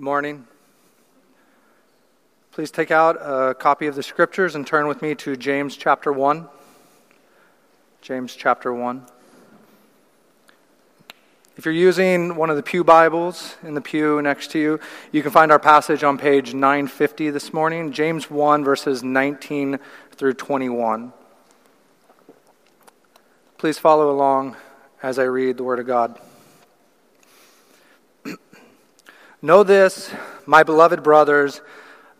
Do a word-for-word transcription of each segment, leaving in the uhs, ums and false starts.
Good morning. Please take out a copy of the scriptures and turn with me to James chapter one. James chapter one. If you're using one of the pew Bibles in the pew next to you, you can find our passage on page nine fifty this morning, James one verses nineteen through twenty-one. Please follow along as I read the Word of God. Know this, my beloved brothers,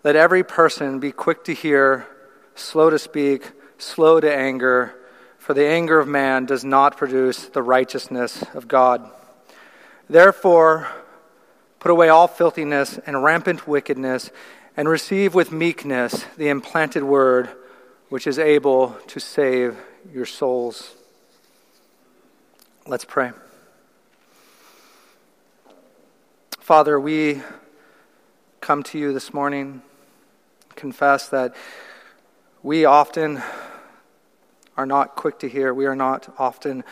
that every person be quick to hear, slow to speak, slow to anger, for the anger of man does not produce the righteousness of God. Therefore, put away all filthiness and rampant wickedness, and receive with meekness the implanted word, which is able to save your souls. Let's pray. Father, we come to you this morning, confess that we often are not quick to hear, we are not often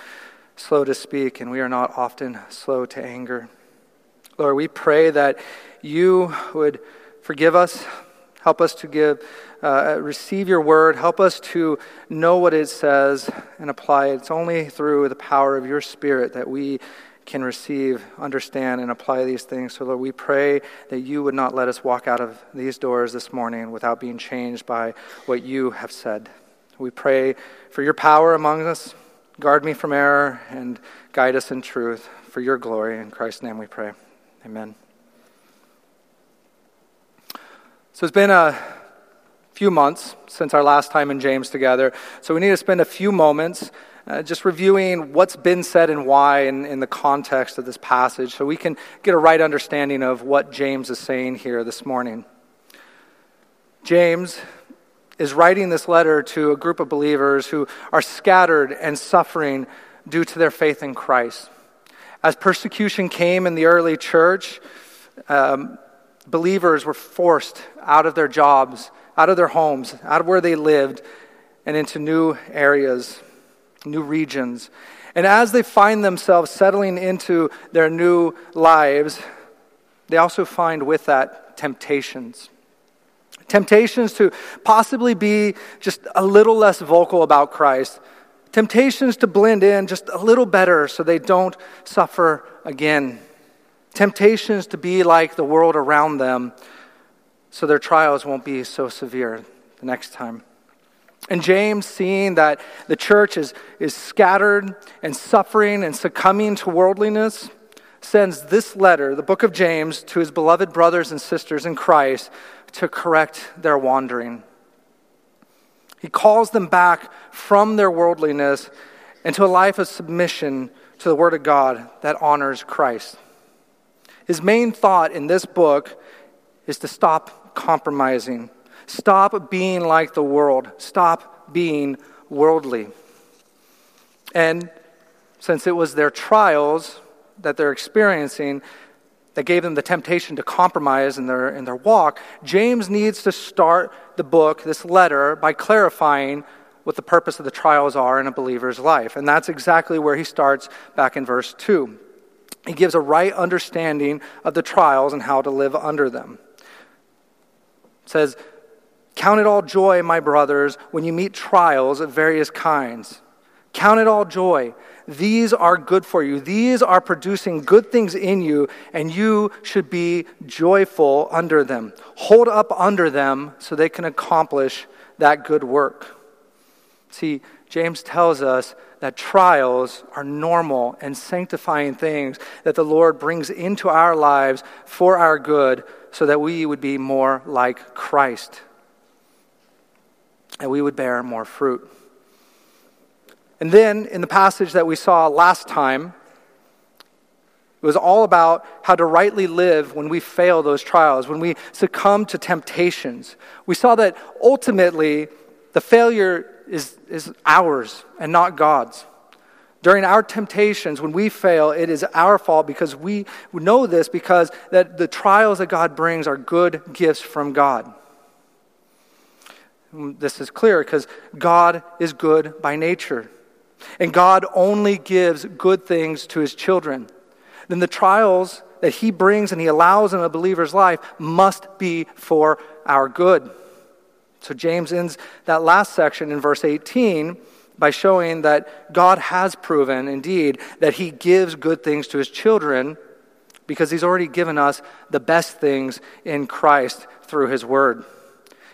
slow to speak, and we are not often slow to anger. Lord, we pray that you would forgive us, help us to give, uh, receive your word, help us to know what it says and apply it. It's only through the power of your Spirit that we can receive, understand, and apply these things. So, Lord, we pray that you would not let us walk out of these doors this morning without being changed by what you have said. We pray for your power among us. Guard me from error and guide us in truth for your glory. In Christ's name we pray. Amen. So it's been a few months since our last time in James together. So we need to spend a few moments Uh, just reviewing what's been said and why in, in the context of this passage so we can get a right understanding of what James is saying here this morning. James is writing this letter to a group of believers who are scattered and suffering due to their faith in Christ. As persecution came in the early church, um, believers were forced out of their jobs, out of their homes, out of where they lived, and into new areas, new regions. And as they find themselves settling into their new lives, they also find with that temptations. Temptations to possibly be just a little less vocal about Christ. Temptations to blend in just a little better so they don't suffer again. Temptations to be like the world around them so their trials won't be so severe the next time. And James, seeing that the church is, is scattered and suffering and succumbing to worldliness, sends this letter, the book of James, to his beloved brothers and sisters in Christ to correct their wandering. He calls them back from their worldliness into a life of submission to the Word of God that honors Christ. His main thought in this book is to stop compromising. Stop being like the world. Stop being worldly. And since it was their trials that they're experiencing that gave them the temptation to compromise in their in their walk, James needs to start the book, this letter, by clarifying what the purpose of the trials are in a believer's life. And that's exactly where he starts back in verse two. He gives a right understanding of the trials and how to live under them. It says, count it all joy, my brothers, when you meet trials of various kinds. Count it all joy. These are good for you. These are producing good things in you, and you should be joyful under them. Hold up under them so they can accomplish that good work. See, James tells us that trials are normal and sanctifying things that the Lord brings into our lives for our good so that we would be more like Christ, and we would bear more fruit. And then, in the passage that we saw last time, it was all about how to rightly live when we fail those trials, when we succumb to temptations. We saw that ultimately, the failure is, is ours and not God's. During our temptations, when we fail, it is our fault because we know this because that the trials that God brings are good gifts from God. This is clear because God is good by nature. And God only gives good things to his children. then the trials that he brings and he allows in a believer's life must be for our good. So James ends that last section in verse eighteen by showing that God has proven, indeed, that he gives good things to his children because he's already given us the best things in Christ through his word.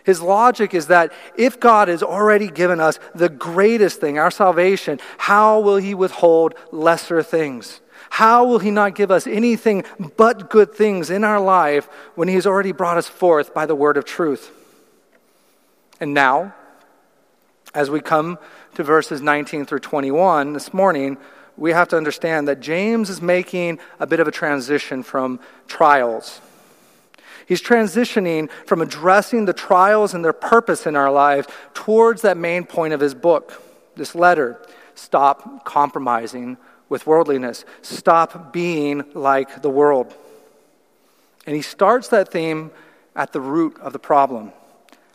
His logic is that if God has already given us the greatest thing, our salvation, how will he withhold lesser things? How will he not give us anything but good things in our life when he has already brought us forth by the word of truth? And now, as we come to verses nineteen through twenty-one this morning, we have to understand that James is making a bit of a transition from trials. He's transitioning from addressing the trials and their purpose in our lives towards that main point of his book, this letter. Stop compromising with worldliness. Stop being like the world. And he starts that theme at the root of the problem,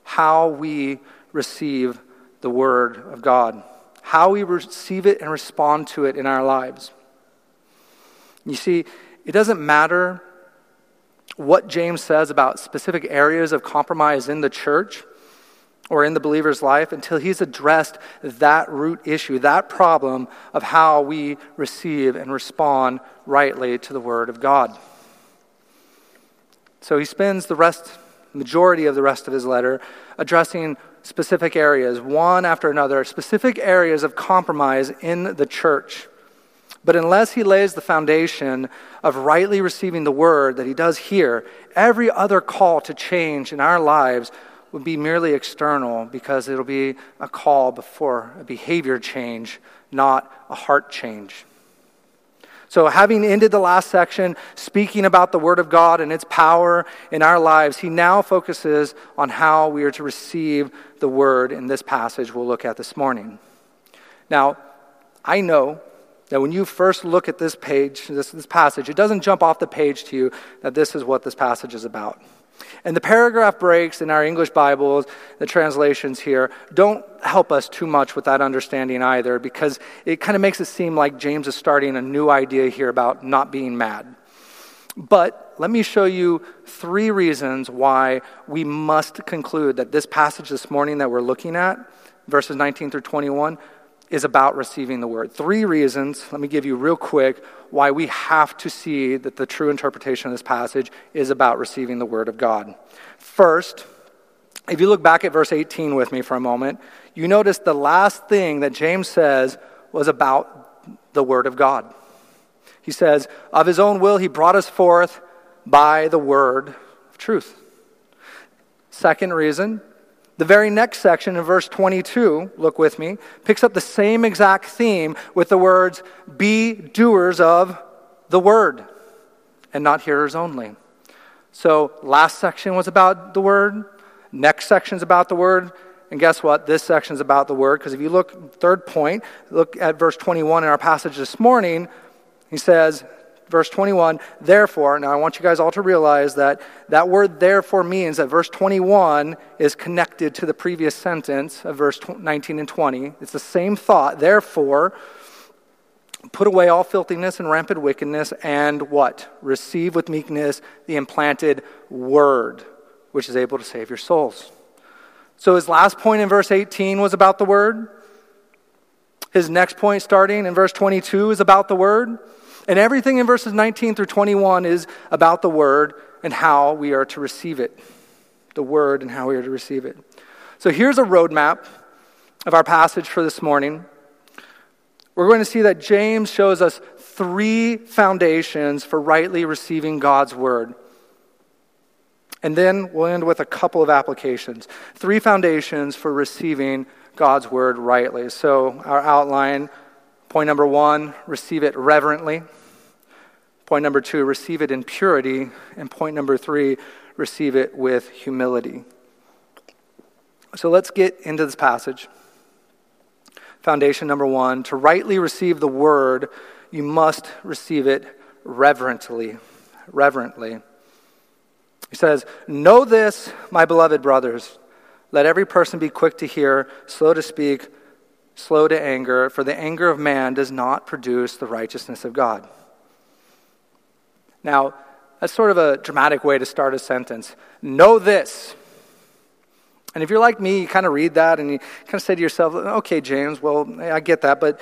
how we receive the word of God, how we receive it and respond to it in our lives. You see, it doesn't matter what James says about specific areas of compromise in the church or in the believer's life until he's addressed that root issue, that problem of how we receive and respond rightly to the word of God. So he spends the rest, majority of the rest of his letter addressing specific areas, one after another, specific areas of compromise in the church. But unless he lays the foundation of rightly receiving the word that he does here, every other call to change in our lives would be merely external because it'll be a call before a behavior change, not a heart change. So having ended the last section, speaking about the word of God and its power in our lives, he now focuses on how we are to receive the word in this passage we'll look at this morning. Now, I know that when you first look at this page, this, this passage, it doesn't jump off the page to you that this is what this passage is about. And the paragraph breaks in our English Bibles, the translations here, don't help us too much with that understanding either, because it kind of makes it seem like James is starting a new idea here about not being mad. But let me show you three reasons why we must conclude that this passage this morning that we're looking at, verses nineteen through twenty-one, is about receiving the word. Three reasons, let me give you real quick, why we have to see that the true interpretation of this passage is about receiving the word of God. First, if you look back at verse eighteen with me for a moment, you notice the last thing that James says was about the word of God. He says, of his own will, he brought us forth by the word of truth. Second reason, the very next section in verse twenty-two, look with me, picks up the same exact theme with the words, be doers of the word and not hearers only. So last section was about the word, next section's about the word, and guess what? This section's about the word, because if you look, third point, look at verse twenty-one in our passage this morning, he says, verse twenty-one, therefore, now I want you guys all to realize that that word therefore means that verse twenty-one is connected to the previous sentence of verse nineteen and twenty. It's the same thought. Therefore, put away all filthiness and rampant wickedness and what? Receive with meekness the implanted word, which is able to save your souls. So his last point in verse eighteen was about the word. His next point starting in verse twenty-two is about the word. And everything in verses nineteen through twenty-one is about the word and how we are to receive it. The word and how we are to receive it. So here's a roadmap of our passage for this morning. We're going to see that James shows us three foundations for rightly receiving God's word. And then we'll end with a couple of applications. Three foundations for receiving God's word rightly. So our outline, point number one, receive it reverently. Point number two, receive it in purity. And point number three, receive it with humility. So let's get into this passage. Foundation number one, to rightly receive the word, you must receive it reverently. Reverently. He says, know this, my beloved brothers. Let every person be quick to hear, slow to speak, slow to anger, for the anger of man does not produce the righteousness of God. Now, that's sort of a dramatic way to start a sentence. Know this. And if you're like me, you kind of read that and you kind of say to yourself, okay, James, well, I get that, but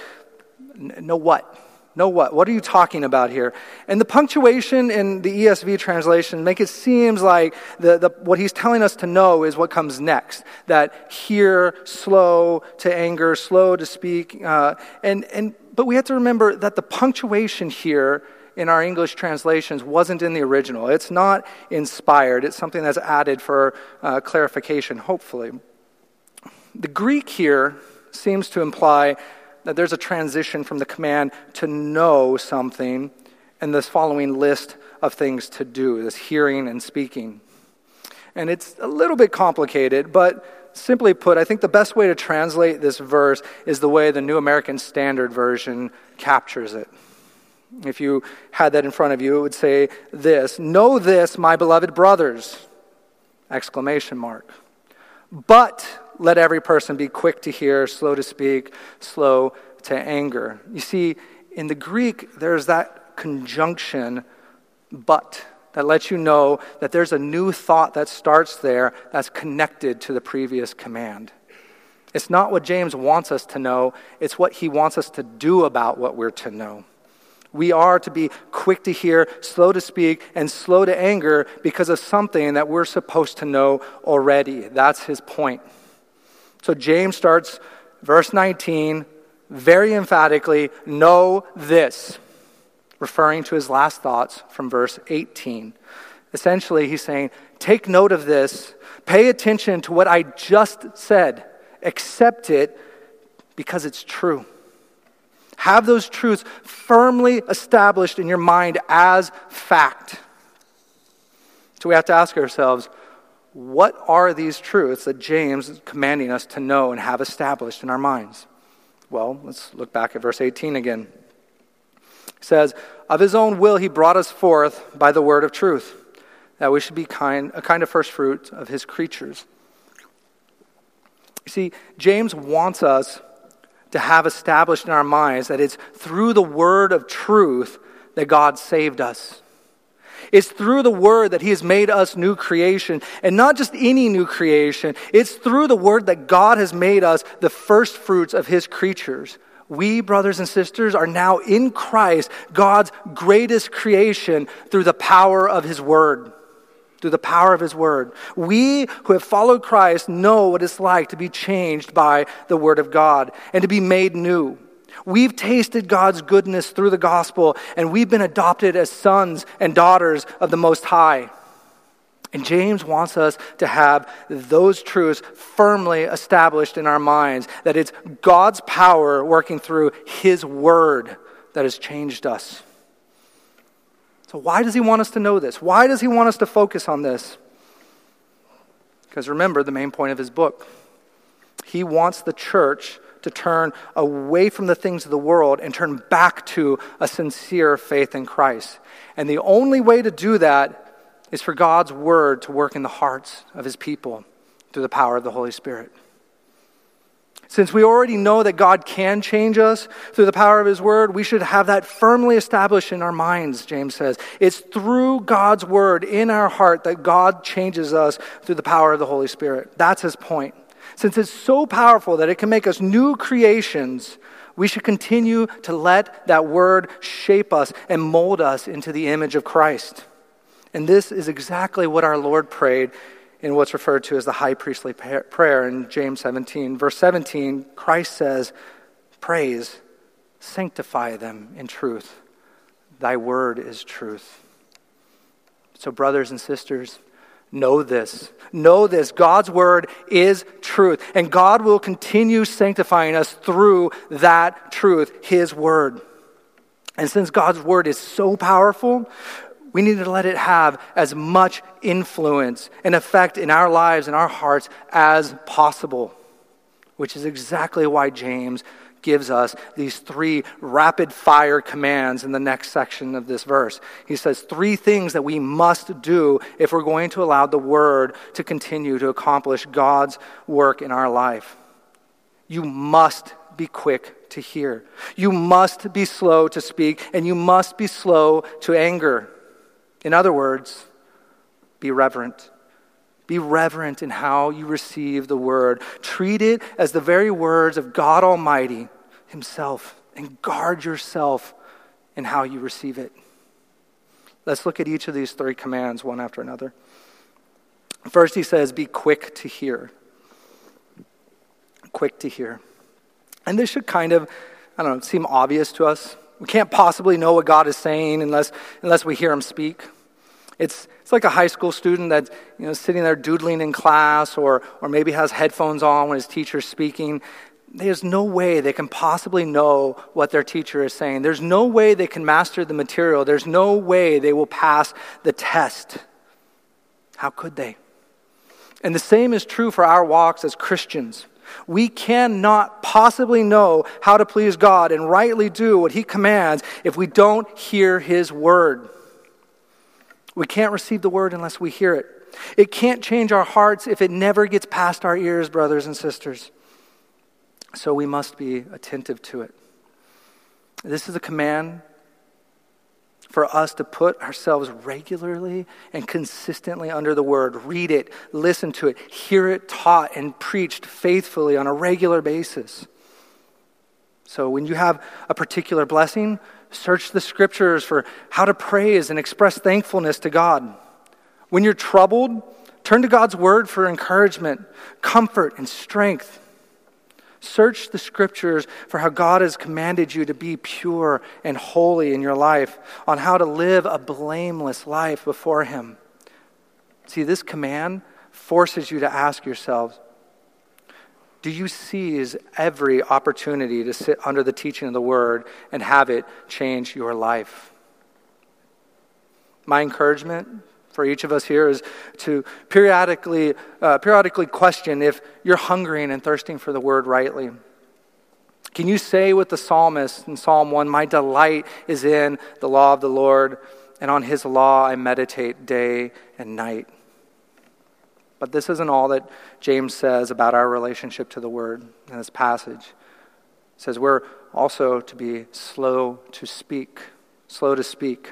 know what? Know what? What are you talking about here? And the punctuation in the E S V translation make it seems like the, the what he's telling us to know is what comes next. That here, slow to anger, slow to speak. Uh, and and But we have to remember that the punctuation here in our English translations wasn't in the original. It's not inspired. It's something that's added for uh, clarification, hopefully. The Greek here seems to imply that there's a transition from the command to know something and this following list of things to do, this hearing and speaking. And it's a little bit complicated, but simply put, I think the best way to translate this verse is the way the New American Standard Version captures it. If you had that in front of you, it would say this: know this, my beloved brothers, exclamation mark. But let every person be quick to hear, slow to speak, slow to anger. You see, in the Greek, there's that conjunction, but, that lets you know that there's a new thought that starts there that's connected to the previous command. It's not what James wants us to know, it's what he wants us to do about what we're to know. We are to be quick to hear, slow to speak, and slow to anger because of something that we're supposed to know already. That's his point. So James starts verse nineteen very emphatically, know this, referring to his last thoughts from verse eighteen. Essentially, he's saying, take note of this, pay attention to what I just said, accept it because it's true. Have those truths firmly established in your mind as fact. So we have to ask ourselves, what are these truths that James is commanding us to know and have established in our minds? Well, let's look back at verse eighteen again. It says, of his own will he brought us forth by the word of truth, that we should be kind, a kind of first fruit of his creatures. You see, James wants us to have established in our minds that it's through the word of truth that God saved us. It's through the word that he has made us new creation, and not just any new creation. It's through the word that God has made us the first fruits of his creatures. We, brothers and sisters, are now in Christ, God's greatest creation, through the power of his word. Through the power of his word. We who have followed Christ know what it's like to be changed by the word of God and to be made new. We've tasted God's goodness through the gospel, and we've been adopted as sons and daughters of the Most High. And James wants us to have those truths firmly established in our minds, that it's God's power working through his word that has changed us. So why does he want us to know this? Why does he want us to focus on this? Because remember the main point of his book. He wants the church to turn away from the things of the world and turn back to a sincere faith in Christ. And the only way to do that is for God's word to work in the hearts of his people through the power of the Holy Spirit. Since we already know that God can change us through the power of his word, we should have that firmly established in our minds, James says. It's through God's word in our heart that God changes us through the power of the Holy Spirit. That's his point. Since it's so powerful that it can make us new creations, we should continue to let that word shape us and mold us into the image of Christ. And this is exactly what our Lord prayed in what's referred to as the high priestly prayer in James seventeen. Verse seventeen, Christ says, praise, sanctify them in truth. Thy word is truth. So brothers and sisters, know this. Know this. God's word is truth. And God will continue sanctifying us through that truth, his word. And since God's word is so powerful, we need to let it have as much influence and effect in our lives and our hearts as possible, which is exactly why James gives us these three rapid-fire commands in the next section of this verse. He says three things that we must do if we're going to allow the word to continue to accomplish God's work in our life. You must be quick to hear. You must be slow to speak, and you must be slow to anger. In other words, be reverent. Be reverent in how you receive the word. Treat it as the very words of God Almighty himself, and guard yourself in how you receive it. Let's look at each of these three commands one after another. First, he says, be quick to hear. Quick to hear. And this should kind of, I don't know, seem obvious to us. We can't possibly know what God is saying unless unless we hear him speak. It's it's like a high school student that's, you know, sitting there doodling in class, or or maybe has headphones on when his teacher's speaking. There's no way they can possibly know what their teacher is saying. There's no way they can master the material. There's no way they will pass the test. How could they? And the same is true for our walks as Christians. We cannot possibly know how to please God and rightly do what he commands if we don't hear his word. We can't receive the word unless we hear it. It can't change our hearts if it never gets past our ears, brothers and sisters. So we must be attentive to it. This is a command for us to put ourselves regularly and consistently under the word. Read it, listen to it, hear it taught and preached faithfully on a regular basis. So when you have a particular blessing, search the scriptures for how to praise and express thankfulness to God. When you're troubled, turn to God's word for encouragement, comfort, and strength. Search the scriptures for how God has commanded you to be pure and holy in your life, on how to live a blameless life before him. See, this command forces you to ask yourselves, do you seize every opportunity to sit under the teaching of the word and have it change your life? My encouragement for each of us here is to periodically uh, periodically question if you're hungering and thirsting for the word rightly. Can you say with the psalmist in Psalm one, "My delight is in the law of the Lord, and on his law I meditate day and night"? But this isn't all that James says about our relationship to the word in this passage. It says we're also to be slow to speak, slow to speak.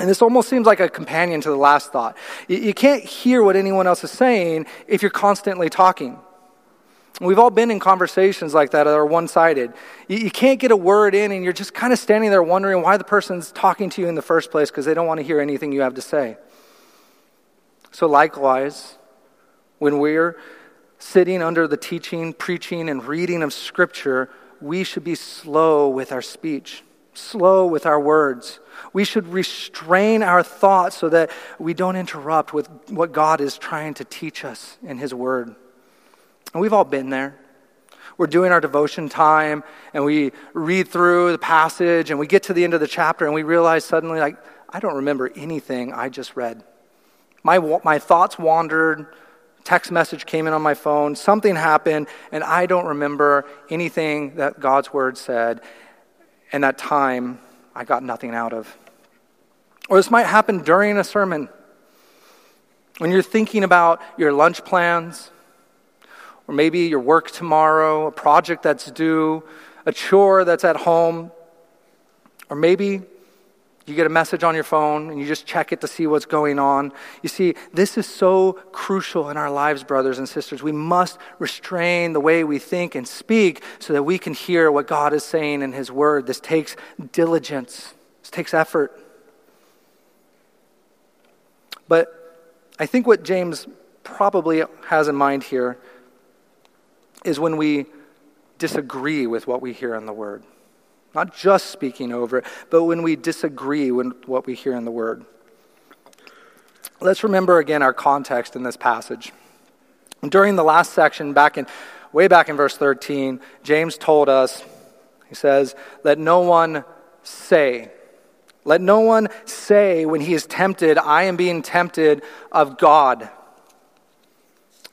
And this almost seems like a companion to the last thought. You can't hear what anyone else is saying if you're constantly talking. We've all been in conversations like that that are one-sided. You can't get a word in, and you're just kind of standing there wondering why the person's talking to you in the first place, because they don't want to hear anything you have to say. So likewise, when we're sitting under the teaching, preaching, and reading of Scripture, we should be slow with our speech, slow with our words. We should restrain our thoughts so that we don't interrupt with what God is trying to teach us in his word. And we've all been there. We're doing our devotion time, and we read through the passage, and we get to the end of the chapter, and we realize suddenly, like, I don't remember anything I just read. My my thoughts wandered, text message came in on my phone, something happened, and I don't remember anything that God's word said, and that time I got nothing out of. Or this might happen during a sermon, when you're thinking about your lunch plans, or maybe your work tomorrow, a project that's due, a chore that's at home, or maybe you get a message on your phone, and you just check it to see what's going on. You see, this is so crucial in our lives, brothers and sisters. We must restrain the way we think and speak so that we can hear what God is saying in his word. This takes diligence. This takes effort. But I think what James probably has in mind here is when we disagree with what we hear in the word. Not just speaking over it, but when we disagree with what we hear in the word. Let's remember again our context in this passage. During the last section, back in, way back in verse thirteen, James told us, he says, let no one say, let no one say when he is tempted, I am being tempted of God.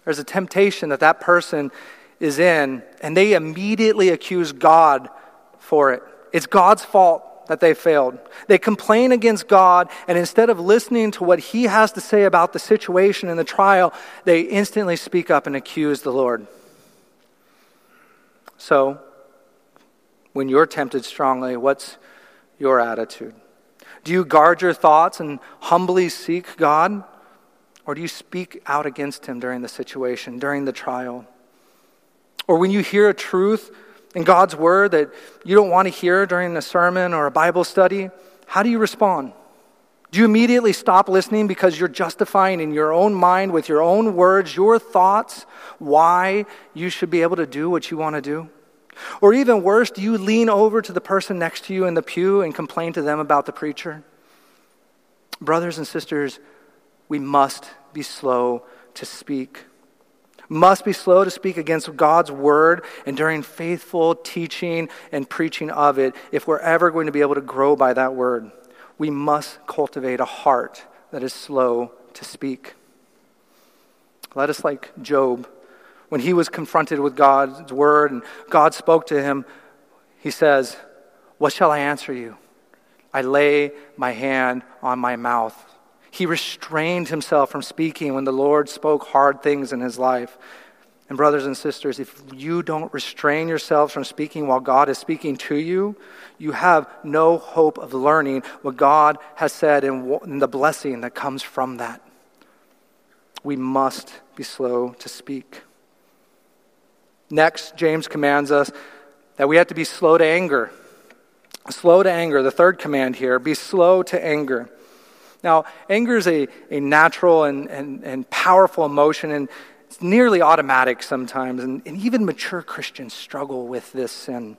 There's a temptation that that person is in, and they immediately accuse God for it. It's God's fault that they failed. They complain against God, and instead of listening to what he has to say about the situation and the trial, they instantly speak up and accuse the Lord. So, when you're tempted strongly, what's your attitude? Do you guard your thoughts and humbly seek God? Or do you speak out against him during the situation, during the trial? Or when you hear a truth in God's word that you don't want to hear during a sermon or a Bible study, how do you respond? Do you immediately stop listening because you're justifying in your own mind, with your own words, your thoughts, why you should be able to do what you want to do? Or even worse, do you lean over to the person next to you in the pew and complain to them about the preacher? Brothers and sisters, we must be slow to speak. Must be slow to speak against God's word and during faithful teaching and preaching of it, if we're ever going to be able to grow by that word. We must cultivate a heart that is slow to speak. Let us, like Job, when he was confronted with God's word and God spoke to him, he says, "What shall I answer you? I lay my hand on my mouth." He restrained himself from speaking when the Lord spoke hard things in his life. And brothers and sisters, if you don't restrain yourselves from speaking while God is speaking to you, you have no hope of learning what God has said and the blessing that comes from that. We must be slow to speak. Next, James commands us that we have to be slow to anger. Slow to anger, the third command here, be slow to anger. Now, anger is a, a natural and, and, and powerful emotion, and it's nearly automatic sometimes, and, and even mature Christians struggle with this sin.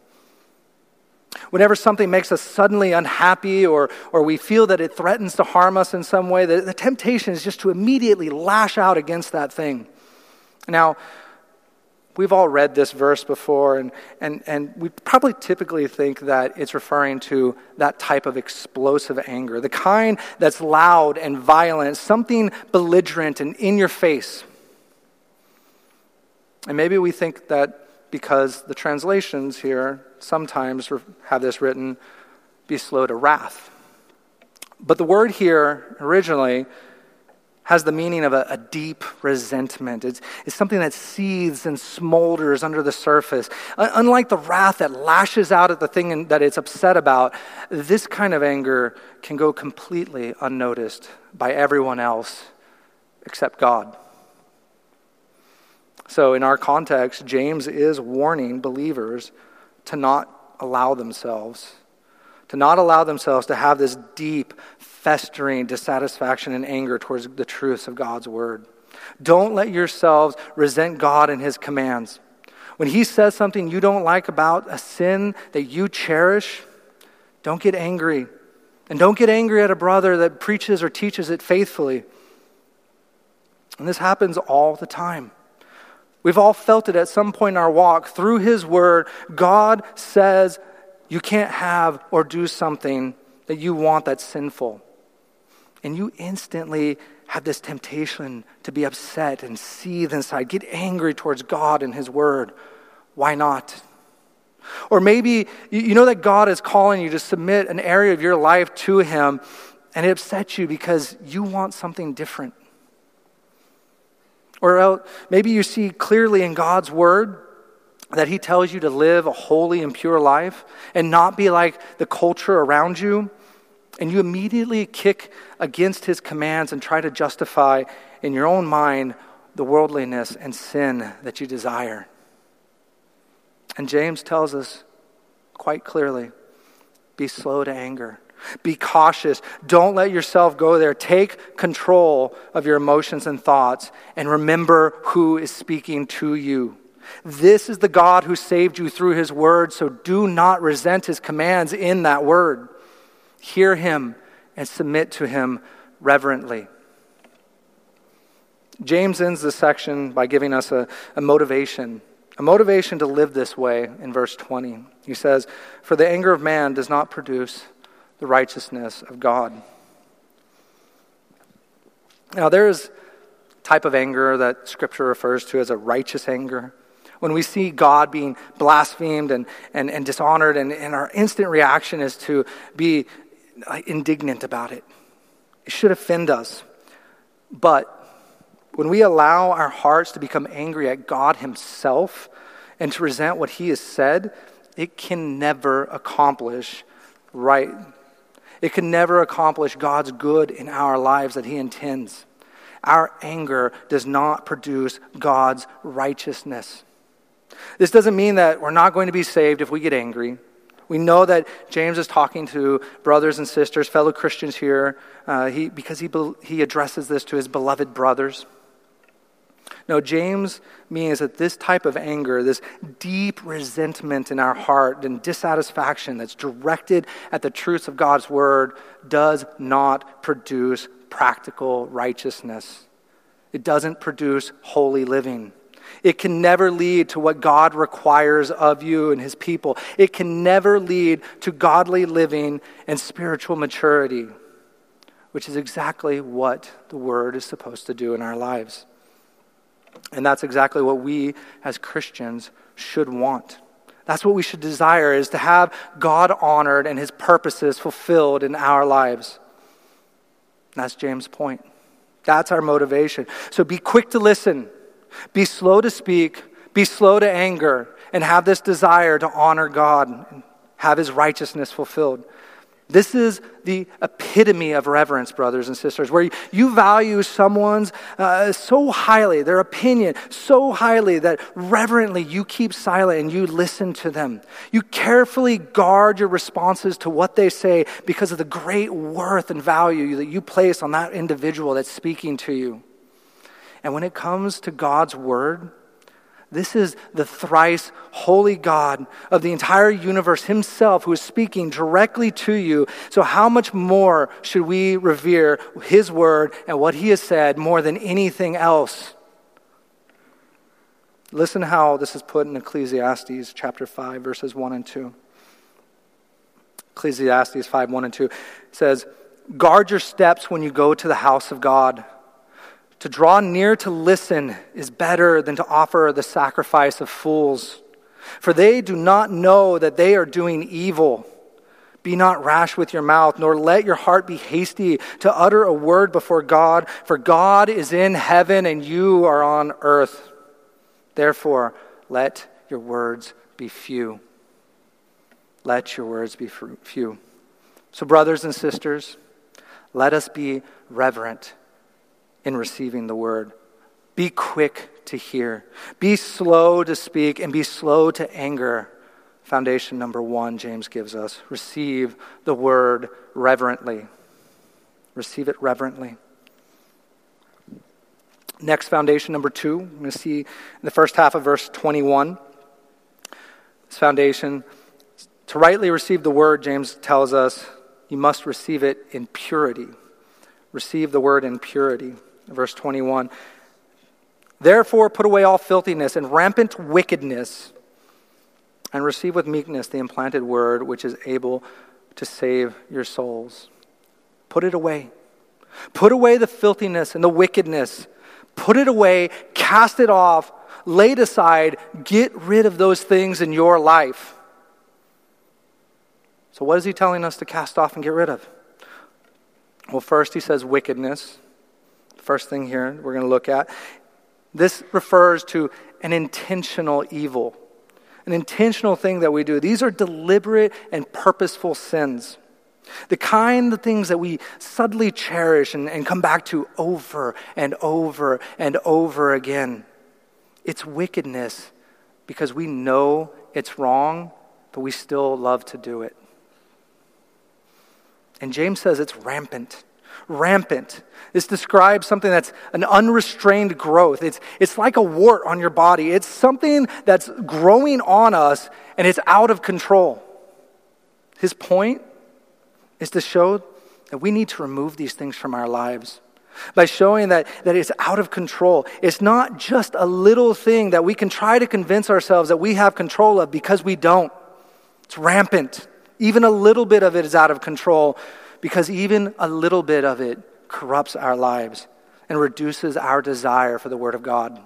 Whenever something makes us suddenly unhappy or, or we feel that it threatens to harm us in some way, the, the temptation is just to immediately lash out against that thing. Now, we've all read this verse before, and, and, and we probably typically think that it's referring to that type of explosive anger, the kind that's loud and violent, something belligerent and in your face. And maybe we think that because the translations here sometimes have this written, be slow to wrath. But the word here originally has the meaning of a, a deep resentment. It's, it's something that seethes and smolders under the surface. Unlike the wrath that lashes out at the thing that it's upset about, this kind of anger can go completely unnoticed by everyone else except God. So in our context, James is warning believers to not allow themselves, to not allow themselves to have this deep, festering dissatisfaction and anger towards the truths of God's word. Don't let yourselves resent God and his commands. When he says something you don't like about a sin that you cherish, don't get angry. And don't get angry at a brother that preaches or teaches it faithfully. And this happens all the time. We've all felt it at some point in our walk. Through his word, God says you can't have or do something that you want that's sinful. And you instantly have this temptation to be upset and seethe inside, get angry towards God and his word. Why not? Or maybe you know that God is calling you to submit an area of your life to him, and it upsets you because you want something different. Or else, maybe you see clearly in God's word that he tells you to live a holy and pure life and not be like the culture around you, and you immediately kick against his commands and try to justify in your own mind the worldliness and sin that you desire. And James tells us quite clearly, be slow to anger. Be cautious. Don't let yourself go there. Take control of your emotions and thoughts, and remember who is speaking to you. This is the God who saved you through his word, so do not resent his commands in that word. Hear him and submit to him reverently. James ends this section by giving us a, a motivation, a motivation to live this way in verse twenty. He says, "For the anger of man does not produce the righteousness of God." Now, there is a type of anger that Scripture refers to as a righteous anger. When we see God being blasphemed and, and, and dishonored, and, and our instant reaction is to be indignant about it. It should offend us. But when we allow our hearts to become angry at God himself and to resent what he has said, it can never accomplish right. It can never accomplish God's good in our lives that he intends. Our anger does not produce God's righteousness. This doesn't mean that we're not going to be saved if we get angry. We know that James is talking to brothers and sisters, fellow Christians here, uh, he, because he he addresses this to his beloved brothers. No, James means that this type of anger, this deep resentment in our heart and dissatisfaction that's directed at the truths of God's word does not produce practical righteousness. It doesn't produce holy living. It can never lead to what God requires of you and his people. It can never lead to godly living and spiritual maturity, which is exactly what the word is supposed to do in our lives. And that's exactly what we as Christians should want. That's what we should desire, is to have God honored and his purposes fulfilled in our lives. And that's James' point. That's our motivation. So be quick to listen. Be slow to speak, be slow to anger, and have this desire to honor God and have his righteousness fulfilled. This is the epitome of reverence, brothers and sisters, where you value someone's uh, so highly, their opinion so highly, that reverently you keep silent and you listen to them. You carefully guard your responses to what they say because of the great worth and value that you place on that individual that's speaking to you. And when it comes to God's word, this is the thrice holy God of the entire universe himself who is speaking directly to you. So how much more should we revere his word and what he has said more than anything else? Listen how this is put in Ecclesiastes chapter five, verses one and two. Ecclesiastes five, one and two says, "Guard your steps when you go to the house of God. To draw near to listen is better than to offer the sacrifice of fools, for they do not know that they are doing evil. Be not rash with your mouth, nor let your heart be hasty to utter a word before God, for God is in heaven and you are on earth. Therefore, let your words be few." Let your words be few. So, brothers and sisters, let us be reverent in receiving the word. Be quick to hear. Be slow to speak and be slow to anger. Foundation number one James gives us. Receive the word reverently. Receive it reverently. Next, foundation number two. We're going to see in the first half of verse twenty-one. This foundation, to rightly receive the word, James tells us, you must receive it in purity. Receive the word in purity. Verse twenty-one, "Therefore put away all filthiness and rampant wickedness, and receive with meekness the implanted word which is able to save your souls." Put it away. Put away the filthiness and the wickedness. Put it away, cast it off, lay it aside, get rid of those things in your life. So what is he telling us to cast off and get rid of? Well, first he says wickedness. First thing here we're going to look at. This refers to an intentional evil, an intentional thing that we do. These are deliberate and purposeful sins, the kind of things that we subtly cherish and, and come back to over and over and over again. It's wickedness because we know it's wrong, but we still love to do it. And James says it's rampant. Rampant. This describes something that's an unrestrained growth. It's, it's like a wart on your body. It's something that's growing on us and it's out of control. His point is to show that we need to remove these things from our lives by showing that, that it's out of control. It's not just a little thing that we can try to convince ourselves that we have control of, because we don't. It's rampant. Even a little bit of it is out of control, because even a little bit of it corrupts our lives and reduces our desire for the word of God.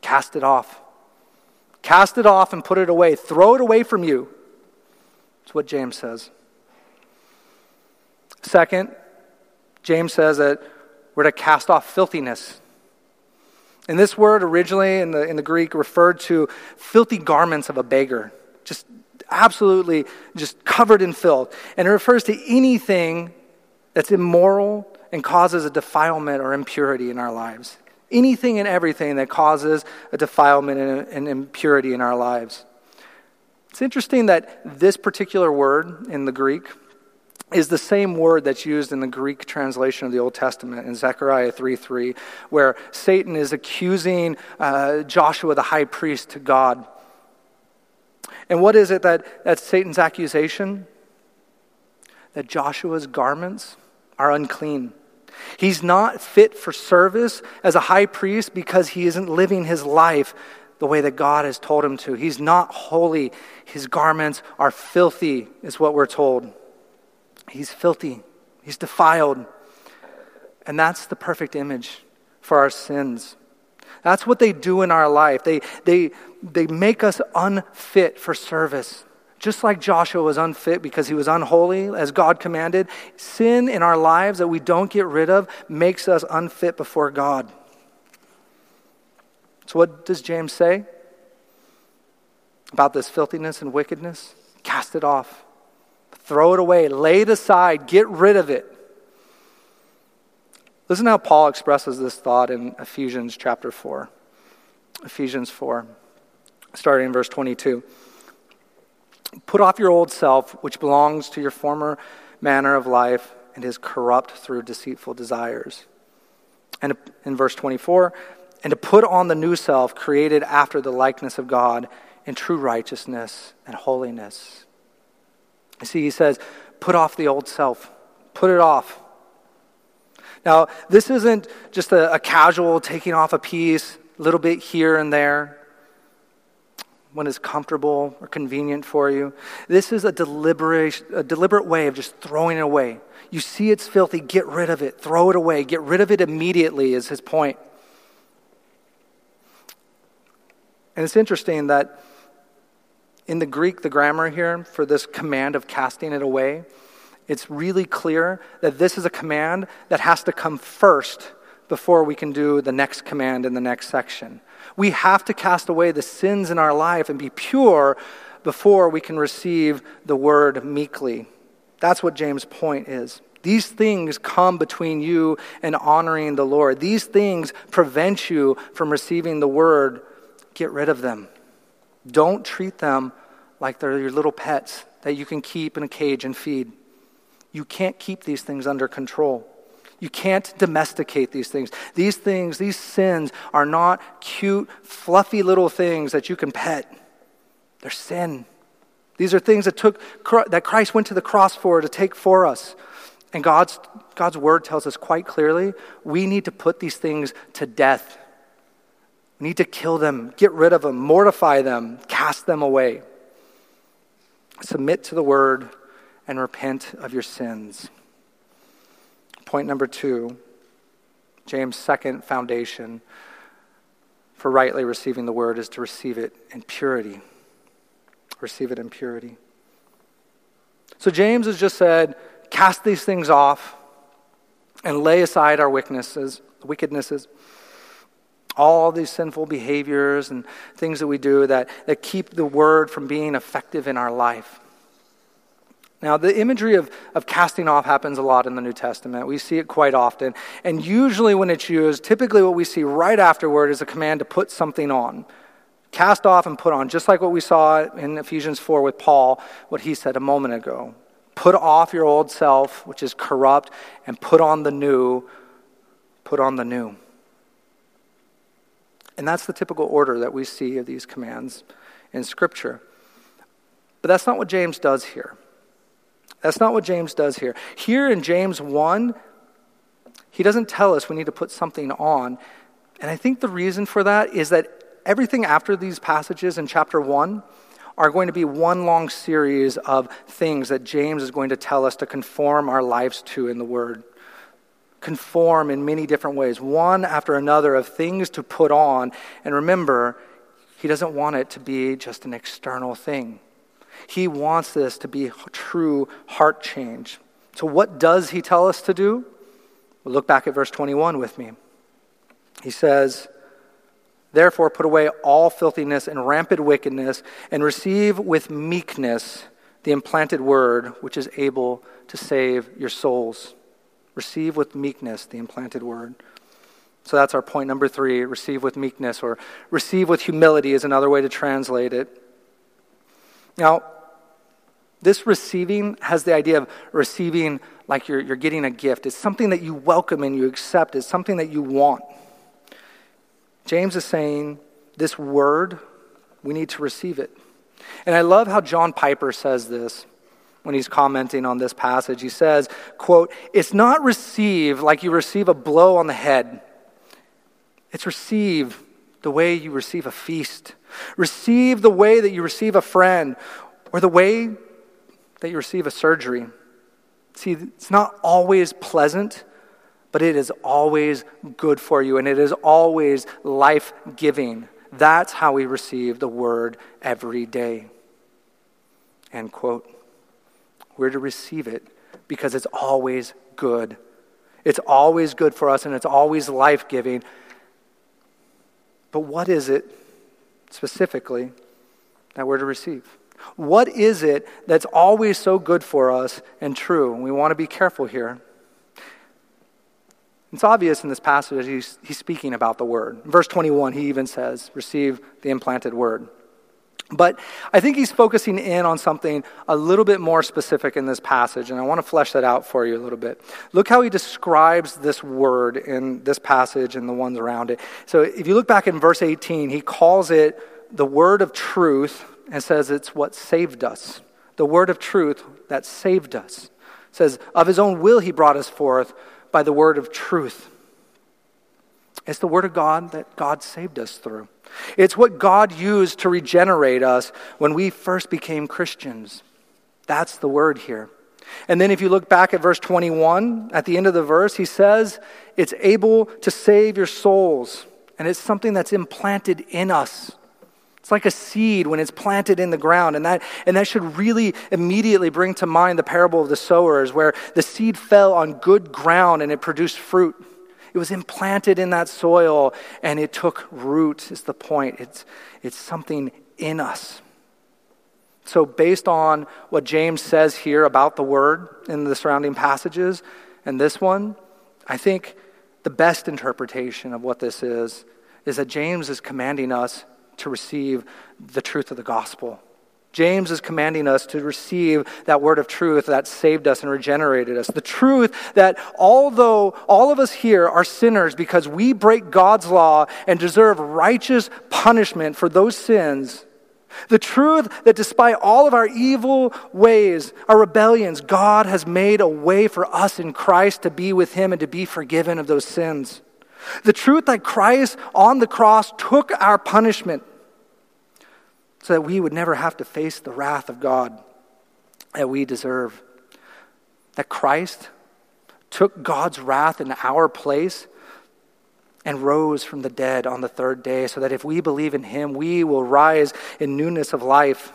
Cast it off. Cast it off and put it away. Throw it away from you. That's what James says. Second, James says that we're to cast off filthiness. And this word originally in the in the Greek referred to filthy garments of a beggar. Just absolutely just covered in filth. And it refers to anything that's immoral and causes a defilement or impurity in our lives. Anything and everything that causes a defilement and, and impurity in our lives. It's interesting that this particular word in the Greek is the same word that's used in the Greek translation of the Old Testament in Zechariah three three, where Satan is accusing uh, Joshua the high priest to God. And what is it that that's Satan's accusation? That Joshua's garments are unclean. He's not fit for service as a high priest because he isn't living his life the way that God has told him to. He's not holy. His garments are filthy, is what we're told. He's filthy. He's defiled. And that's the perfect image for our sins. That's what they do in our life. They they they make us unfit for service. Just like Joshua was unfit because he was unholy, as God commanded, sin in our lives that we don't get rid of makes us unfit before God. So what does James say about this filthiness and wickedness? Cast it off. Throw it away. Lay it aside. Get rid of it. Listen how Paul expresses this thought in Ephesians chapter four. Ephesians four, starting in verse twenty-two. Put off your old self, which belongs to your former manner of life and is corrupt through deceitful desires. And in verse twenty-four, and to put on the new self, created after the likeness of God in true righteousness and holiness. You see, he says, put off the old self. Put it off. Now, this isn't just a, a casual taking off a piece, a little bit here and there, when it's comfortable or convenient for you. This is a deliberate, a deliberate way of just throwing it away. You see it's filthy, get rid of it, throw it away, get rid of it immediately is his point. And it's interesting that in the Greek, the grammar here for this command of casting it away, it's really clear that this is a command that has to come first before we can do the next command in the next section. We have to cast away the sins in our life and be pure before we can receive the word meekly. That's what James' point is. These things come between you and honoring the Lord. These things prevent you from receiving the word. Get rid of them. Don't treat them like they're your little pets that you can keep in a cage and feed. You can't keep these things under control. You can't domesticate these things. These things, these sins are not cute, fluffy little things that you can pet. They're sin. These are things that took that Christ went to the cross for, to take for us. And God's God's word tells us quite clearly, we need to put these things to death. We need to kill them, get rid of them, mortify them, cast them away. Submit to the word and repent of your sins. Point number two, James' second foundation for rightly receiving the word is to receive it in purity. Receive it in purity. So James has just said, cast these things off and lay aside our weaknesses, wickednesses. All these sinful behaviors and things that we do that, that keep the word from being effective in our life. Now, the imagery of, of casting off happens a lot in the New Testament. We see it quite often. And usually when it's used, typically what we see right afterward is a command to put something on. Cast off and put on, just like what we saw in Ephesians four with Paul, what he said a moment ago. Put off your old self, which is corrupt, and put on the new. Put on the new. And that's the typical order that we see of these commands in Scripture. But that's not what James does here. That's not what James does here. Here in James one, he doesn't tell us we need to put something on. And I think the reason for that is that everything after these passages in chapter one are going to be one long series of things that James is going to tell us to conform our lives to in the Word. Conform in many different ways, one after another, of things to put on. And remember, he doesn't want it to be just an external thing. He wants this to be true heart change. So what does he tell us to do? Well, look back at verse twenty-one with me. He says, Therefore, put away all filthiness and rampant wickedness, and receive with meekness the implanted word, which is able to save your souls. Receive with meekness the implanted word. So that's our point number three, receive with meekness, or receive with humility is another way to translate it. Now, this receiving has the idea of receiving like you're, you're getting a gift. It's something that you welcome and you accept. It's something that you want. James is saying this word, we need to receive it. And I love how John Piper says this when he's commenting on this passage. He says, quote, "It's not receive like you receive a blow on the head. It's receive the way you receive a feast. Receive the way that you receive a friend, or the way that you receive a surgery." See, it's not always pleasant, but it is always good for you, and it is always life-giving. That's how we receive the word every day. End quote. We're to receive it because it's always good. It's always good for us, and it's always life-giving. But what is it specifically that we're to receive? What is it that's always so good for us and true? And we want to be careful here. It's obvious in this passage he's, he's speaking about the word. In verse twenty-one, he even says, receive the implanted word. But I think he's focusing in on something a little bit more specific in this passage, and I want to flesh that out for you a little bit. Look how he describes this word in this passage and the ones around it. So if you look back in verse eighteen, he calls it the word of truth and says it's what saved us. The word of truth that saved us. It says, of his own will he brought us forth by the word of truth. It's the word of God that God saved us through. It's what God used to regenerate us when we first became Christians. That's the word here. And then if you look back at verse twenty-one, at the end of the verse, he says, it's able to save your souls. And it's something that's implanted in us. It's like a seed when it's planted in the ground. And that, and that should really immediately bring to mind the parable of the sowers, where the seed fell on good ground and it produced fruit. It was implanted in that soil and it took root, is the point. It's, it's something in us. So based on what James says here about the word in the surrounding passages and this one, I think the best interpretation of what this is, is that James is commanding us to receive the truth of the gospel. James is commanding us to receive that word of truth that saved us and regenerated us. The truth that although all of us here are sinners because we break God's law and deserve righteous punishment for those sins, the truth that despite all of our evil ways, our rebellions, God has made a way for us in Christ to be with him and to be forgiven of those sins. The truth that Christ on the cross took our punishment, so that we would never have to face the wrath of God that we deserve. That Christ took God's wrath in our place and rose from the dead on the third day, so that if we believe in him, we will rise in newness of life.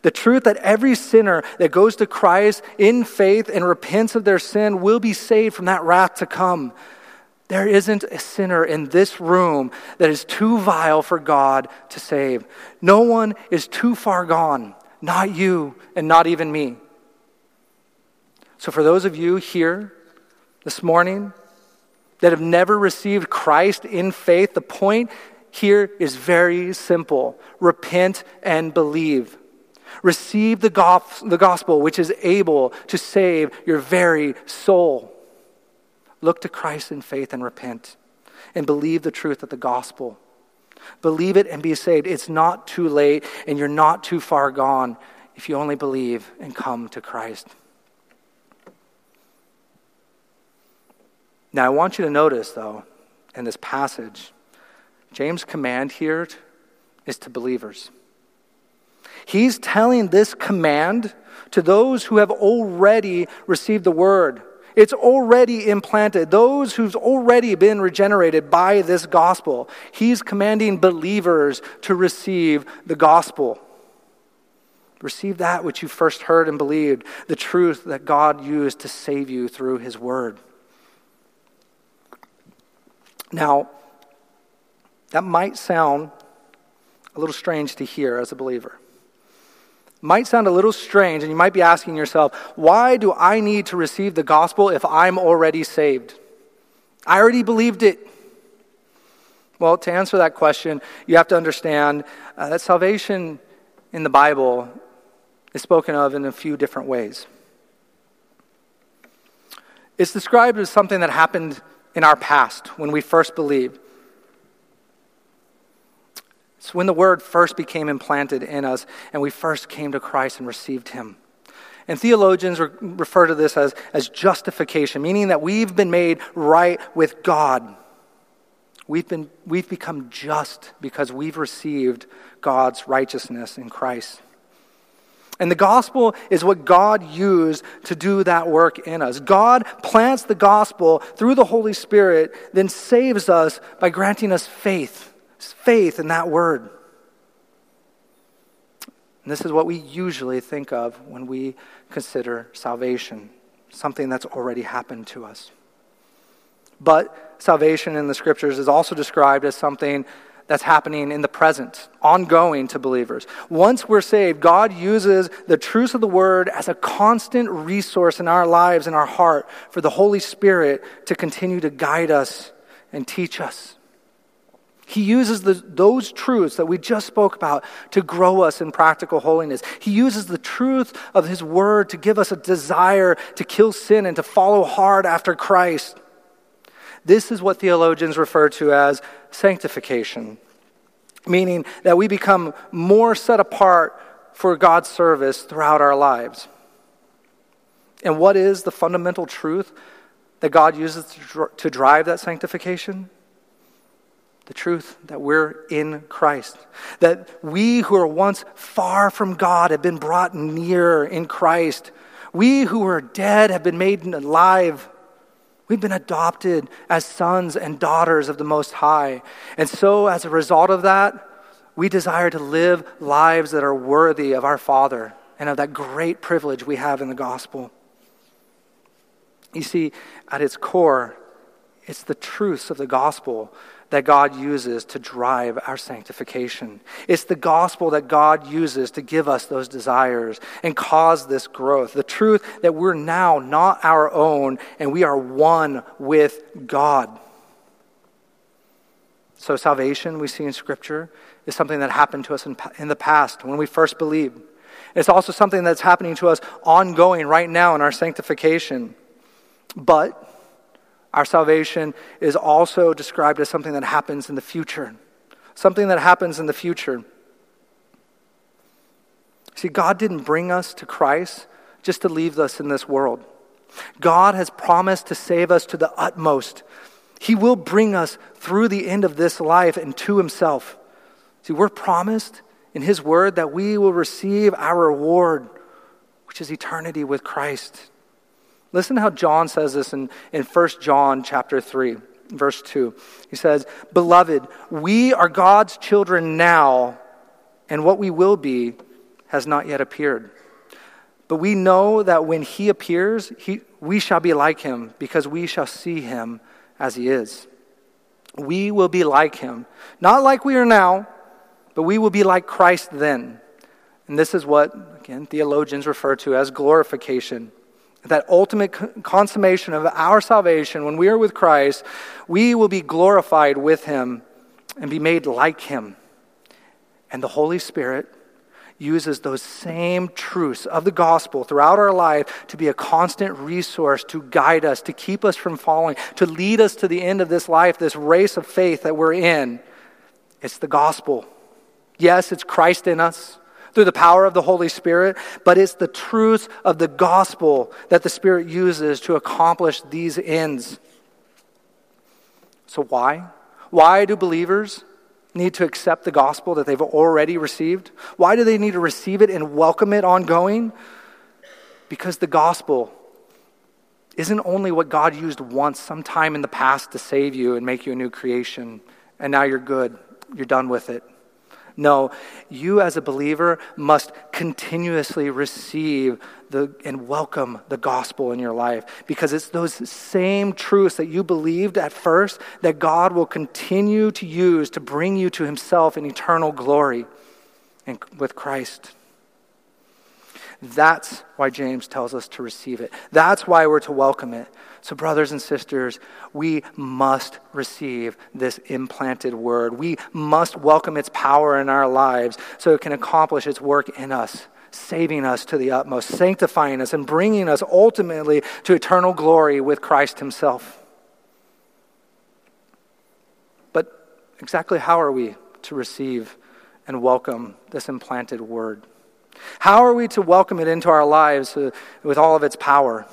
The truth that every sinner that goes to Christ in faith and repents of their sin will be saved from that wrath to come. There isn't a sinner in this room that is too vile for God to save. No one is too far gone, not you and not even me. So for those of you here this morning that have never received Christ in faith, the point here is very simple. Repent and believe. Receive the gospel, which is able to save your very soul. Look to Christ in faith and repent and believe the truth of the gospel. Believe it and be saved. It's not too late and you're not too far gone if you only believe and come to Christ. Now I want you to notice though, in this passage, James' command here is to believers. He's telling this command to those who have already received the word. It's already implanted. Those who've already been regenerated by this gospel. He's commanding believers to receive the gospel. Receive that which you first heard and believed, the truth that God used to save you through his word. Now, That might sound a little strange to hear as a believer. Might sound a little strange, and you might be asking yourself, why do I need to receive the gospel if I'm already saved? I already believed it. Well, to answer that question, you have to understand uh, that salvation in the Bible is spoken of in a few different ways. It's described as something that happened in our past when we first believed. It's when the word first became implanted in us and we first came to Christ and received him. And theologians re- refer to this as, as justification, meaning that we've been made right with God. We've been we've become just because we've received God's righteousness in Christ. And the gospel is what God used to do that work in us. God plants the gospel through the Holy Spirit, then saves us by granting us faith, faith in that word. And this is what we usually think of when we consider salvation, something that's already happened to us. But salvation in the scriptures is also described as something that's happening in the present, ongoing to believers. Once we're saved, God uses the truth of the word as a constant resource in our lives and our heart for the Holy Spirit to continue to guide us and teach us. He uses the, those truths that we just spoke about to grow us in practical holiness. He uses the truth of his word to give us a desire to kill sin and to follow hard after Christ. This is what theologians refer to as sanctification, meaning that we become more set apart for God's service throughout our lives. And what is the fundamental truth that God uses to, dr- to drive that sanctification? The truth that we're in Christ, that we who were once far from God have been brought near in Christ. We who were dead have been made alive. We've been adopted as sons and daughters of the Most High. And so as a result of that, we desire to live lives that are worthy of our Father and of that great privilege we have in the gospel. You see, at its core, it's the truths of the gospel that God uses to drive our sanctification. It's the gospel that God uses to give us those desires and cause this growth. The truth that we're now not our own and we are one with God. So salvation, we see in Scripture, is something that happened to us in, in the past when we first believed. It's also something that's happening to us ongoing right now in our sanctification. But our salvation is also described as something that happens in the future. Something that happens in the future. See, God didn't bring us to Christ just to leave us in this world. God has promised to save us to the utmost. He will bring us through the end of this life and to himself. See, we're promised in his word that we will receive our reward, which is eternity with Christ. Listen to how John says this in, in First John chapter three, verse two. He says, "Beloved, we are God's children now, and what we will be has not yet appeared. But we know that when he appears, he, we shall be like him, because we shall see him as he is. We will be like him, not like we are now, but we will be like Christ then." And this is what, again, theologians refer to as glorification. That ultimate consummation of our salvation, when we are with Christ, we will be glorified with him and be made like him. And the Holy Spirit uses those same truths of the gospel throughout our life to be a constant resource to guide us, to keep us from falling, to lead us to the end of this life, this race of faith that we're in. It's the gospel. Yes, it's Christ in us, through the power of the Holy Spirit, but it's the truth of the gospel that the Spirit uses to accomplish these ends. So why? Why do believers need to accept the gospel that they've already received? Why do they need to receive it and welcome it ongoing? Because the gospel isn't only what God used once, sometime in the past, to save you and make you a new creation, and now you're good, you're done with it. No, you as a believer must continuously receive the and welcome the gospel in your life, because it's those same truths that you believed at first that God will continue to use to bring you to himself in eternal glory and with Christ. That's why James tells us to receive it. That's why we're to welcome it. So brothers and sisters, we must receive this implanted word. We must welcome its power in our lives so it can accomplish its work in us, saving us to the utmost, sanctifying us, and bringing us ultimately to eternal glory with Christ himself. But exactly how are we to receive and welcome this implanted word? How are we to welcome it into our lives with all of its power?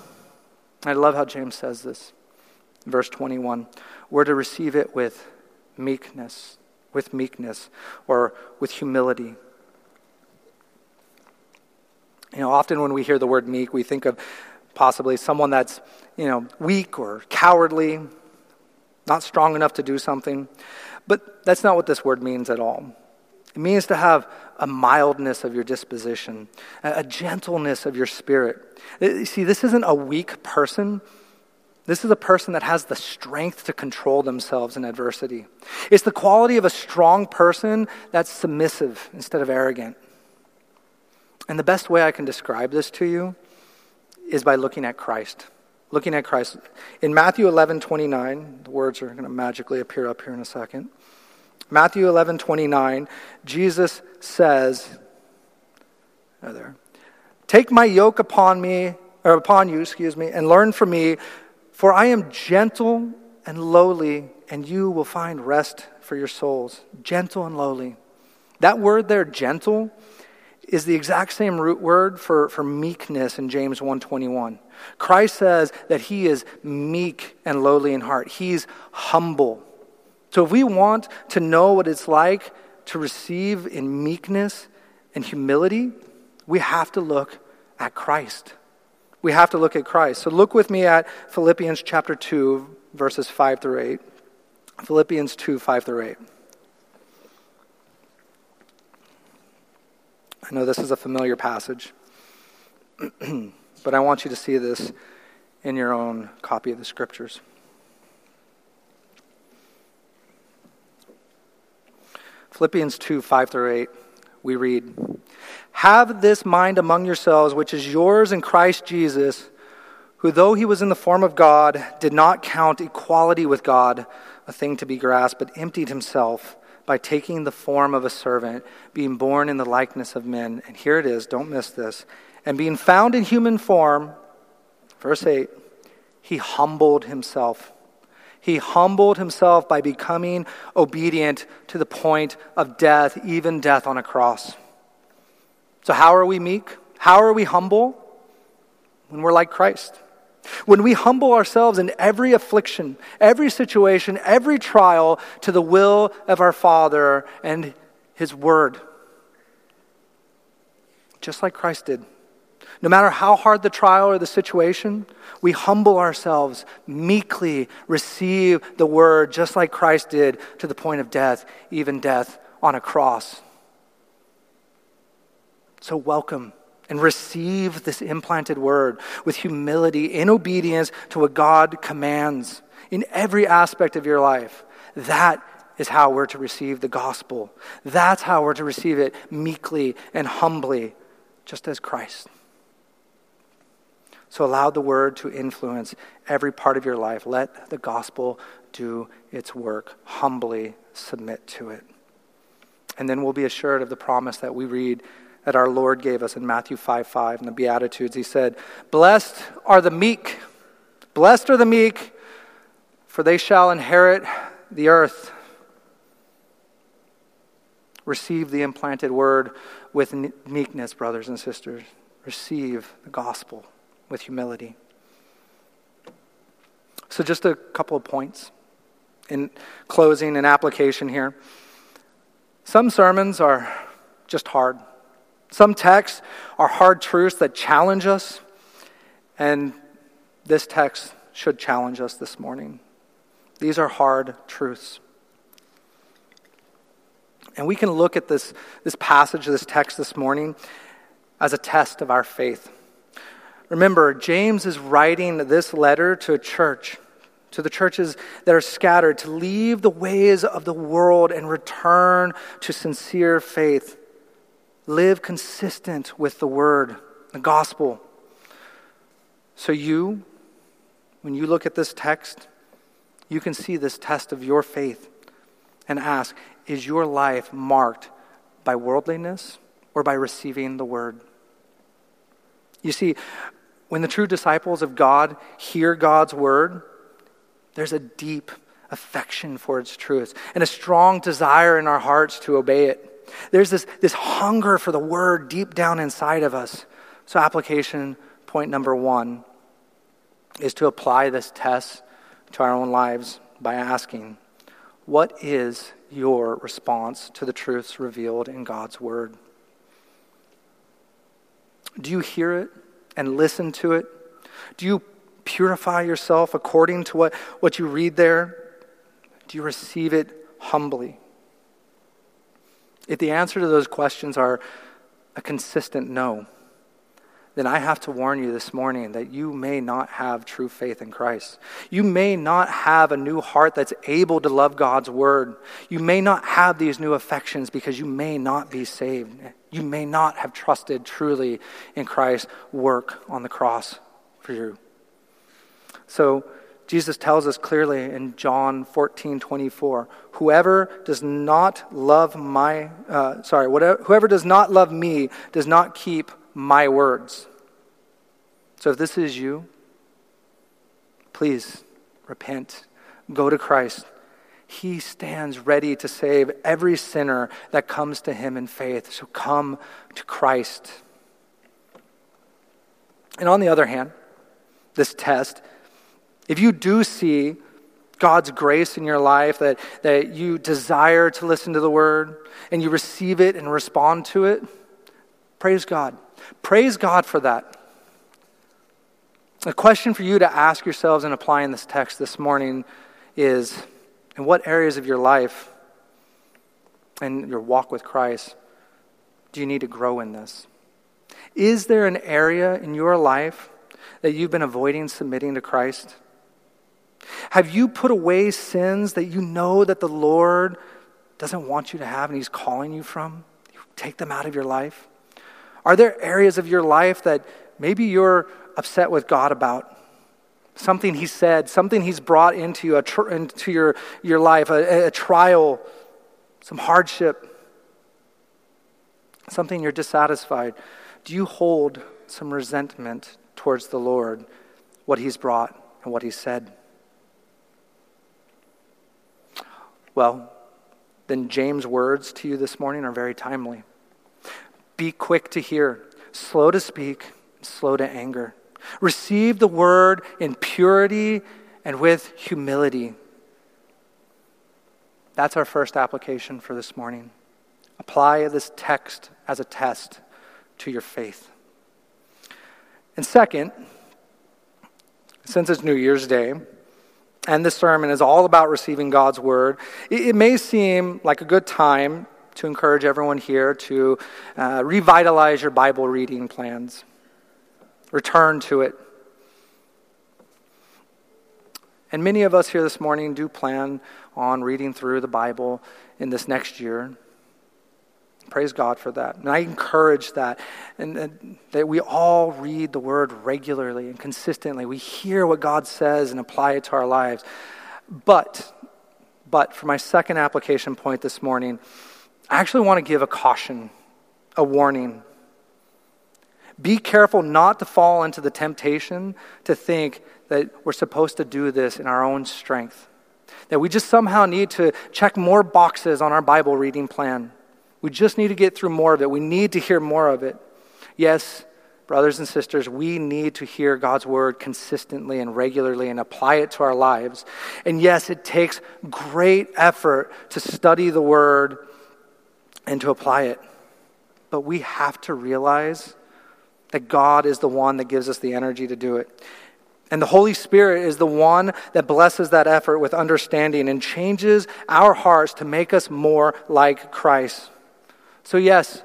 I love how James says this. Verse twenty-one, we're to receive it with meekness, with meekness, or with humility. You know, often when we hear the word meek, we think of possibly someone that's, you know, weak or cowardly, not strong enough to do something. But that's not what this word means at all. It means to have a mildness of your disposition, a gentleness of your spirit. You see, this isn't a weak person. This is a person that has the strength to control themselves in adversity. It's the quality of a strong person that's submissive instead of arrogant. And the best way I can describe this to you is by looking at Christ. Looking at Christ. In Matthew eleven twenty-nine, the words are going to magically appear up here in a second. Matthew eleven twenty-nine, Jesus says, oh there, "Take my yoke upon me, or upon you, excuse me, and learn from me, for I am gentle and lowly, and you will find rest for your souls." Gentle and lowly. That word there, gentle, is the exact same root word for, for meekness in James one twenty-one. Christ says that he is meek and lowly in heart. He's humble. So if we want to know what it's like to receive in meekness and humility, we have to look at Christ. We have to look at Christ. So look with me at Philippians chapter two, verses five through eight. Philippians two, five through eight. I know this is a familiar passage, but I want you to see this in your own copy of the scriptures. Philippians two, five through eight, we read, "Have this mind among yourselves, which is yours in Christ Jesus, who though he was in the form of God, did not count equality with God a thing to be grasped, but emptied himself by taking the form of a servant, being born in the likeness of men." And here it is, don't miss this. "And being found in human form," verse eight, "he humbled himself." He humbled himself by becoming obedient to the point of death, even death on a cross. So how are we meek? How are we humble? When we're like Christ. When we humble ourselves in every affliction, every situation, every trial to the will of our Father and his word. Just like Christ did. No matter how hard the trial or the situation, we humble ourselves, meekly receive the word just like Christ did to the point of death, even death on a cross. So welcome and receive this implanted word with humility in obedience to what God commands in every aspect of your life. That is how we're to receive the gospel. That's how we're to receive it meekly and humbly, just as Christ. So allow the word to influence every part of your life. Let the gospel do its work. Humbly submit to it. And then we'll be assured of the promise that we read that our Lord gave us in Matthew five five in the Beatitudes. He said, "Blessed are the meek, blessed are the meek, for they shall inherit the earth." Receive the implanted word with meekness, brothers and sisters. Receive the gospel with humility. So just a couple of points in closing and application here. Some sermons are just hard. Some texts are hard truths that challenge us, and this text should challenge us this morning. These are hard truths. And we can look at this, this passage, this text this morning as a test of our faith. Remember, James is writing this letter to a church, to the churches that are scattered, to leave the ways of the world and return to sincere faith. Live consistent with the word, the gospel. So you, when you look at this text, you can see this test of your faith and ask, is your life marked by worldliness or by receiving the word? You see, when the true disciples of God hear God's word, there's a deep affection for its truths and a strong desire in our hearts to obey it. There's this, this hunger for the word deep down inside of us. So application point number one is to apply this test to our own lives by asking, what is your response to the truths revealed in God's word? Do you hear it and listen to it? Do you purify yourself according to what, what you read there? Do you receive it humbly? If the answer to those questions are a consistent no, then I have to warn you this morning that you may not have true faith in Christ. You may not have a new heart that's able to love God's word. You may not have these new affections because you may not be saved. You may not have trusted truly in Christ's work on the cross for you. So Jesus tells us clearly in John fourteen twenty-four, whoever does not love my, uh, sorry, whatever, whoever does not love me does not keep my words. So if this is you, please repent. Go to Christ. He stands ready to save every sinner that comes to him in faith. So come to Christ. And on the other hand, this test, if you do see God's grace in your life, that, that you desire to listen to the word and you receive it and respond to it, praise God. Praise God for that. A question for you to ask yourselves in applying this text this morning is, in what areas of your life and your walk with Christ do you need to grow in this? Is there an area in your life that you've been avoiding submitting to Christ? Have you put away sins that you know that the Lord doesn't want you to have and he's calling you from? You take them out of your life. Are there areas of your life that maybe you're upset with God about? Something he said, something he's brought into you, a tr- into your, your life, a, a trial, some hardship, something you're dissatisfied. Do you hold some resentment towards the Lord, what he's brought and what he said? Well, then James' words to you this morning are very timely. Be quick to hear, slow to speak, slow to anger. Receive the word in purity and with humility. That's our first application for this morning. Apply this text as a test to your faith. And second, since it's New Year's Day, and this sermon is all about receiving God's word, it may seem like a good time to encourage everyone here to uh, revitalize your Bible reading plans. Return to it. And many of us here this morning do plan on reading through the Bible in this next year. Praise God for that. And I encourage that. And, and that we all read the word regularly and consistently. We hear what God says and apply it to our lives. But, but for my second application point this morning, I actually want to give a caution, a warning. Be careful not to fall into the temptation to think that we're supposed to do this in our own strength, that we just somehow need to check more boxes on our Bible reading plan. We just need to get through more of it. We need to hear more of it. Yes, brothers and sisters, we need to hear God's word consistently and regularly and apply it to our lives. And yes, it takes great effort to study the word and to apply it. But we have to realize that God is the one that gives us the energy to do it. And the Holy Spirit is the one that blesses that effort with understanding and changes our hearts to make us more like Christ. So yes,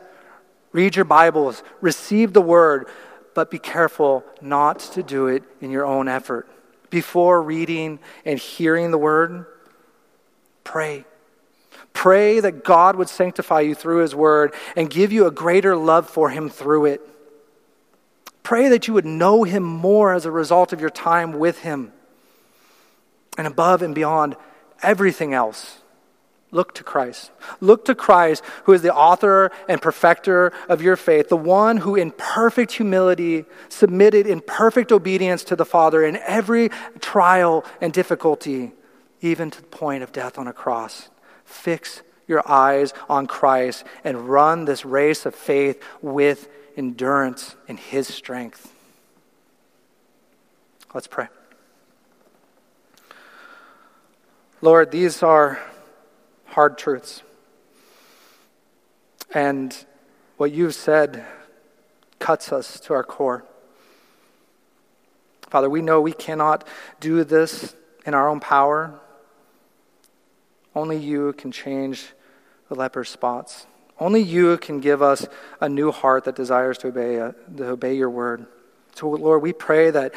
read your Bibles, receive the word, but be careful not to do it in your own effort. Before reading and hearing the word, pray. Pray that God would sanctify you through his word and give you a greater love for him through it. Pray that you would know him more as a result of your time with him. And above and beyond everything else, look to Christ. Look to Christ, who is the author and perfecter of your faith, the one who in perfect humility submitted in perfect obedience to the Father in every trial and difficulty, even to the point of death on a cross. Fix your eyes on Christ and run this race of faith with endurance in his strength. Let's pray. Lord, these are hard truths. And what you've said cuts us to our core. Father, we know we cannot do this in our own power. Only you can change the leper's spots. Only you can give us a new heart that desires to obey, uh, to obey your word. So, Lord, we pray that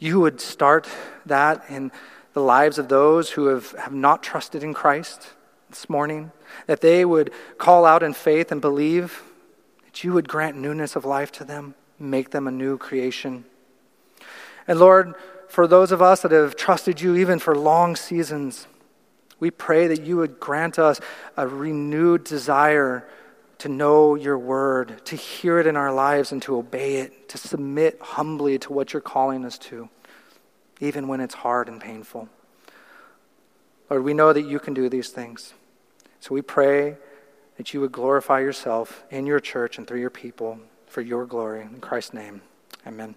you would start that in the lives of those who have, have not trusted in Christ this morning, that they would call out in faith and believe that you would grant newness of life to them, make them a new creation. And, Lord, for those of us that have trusted you even for long seasons, we pray that you would grant us a renewed desire to know your word, to hear it in our lives and to obey it, to submit humbly to what you're calling us to, even when it's hard and painful. Lord, we know that you can do these things. So we pray that you would glorify yourself in your church and through your people for your glory. In Christ's name, amen.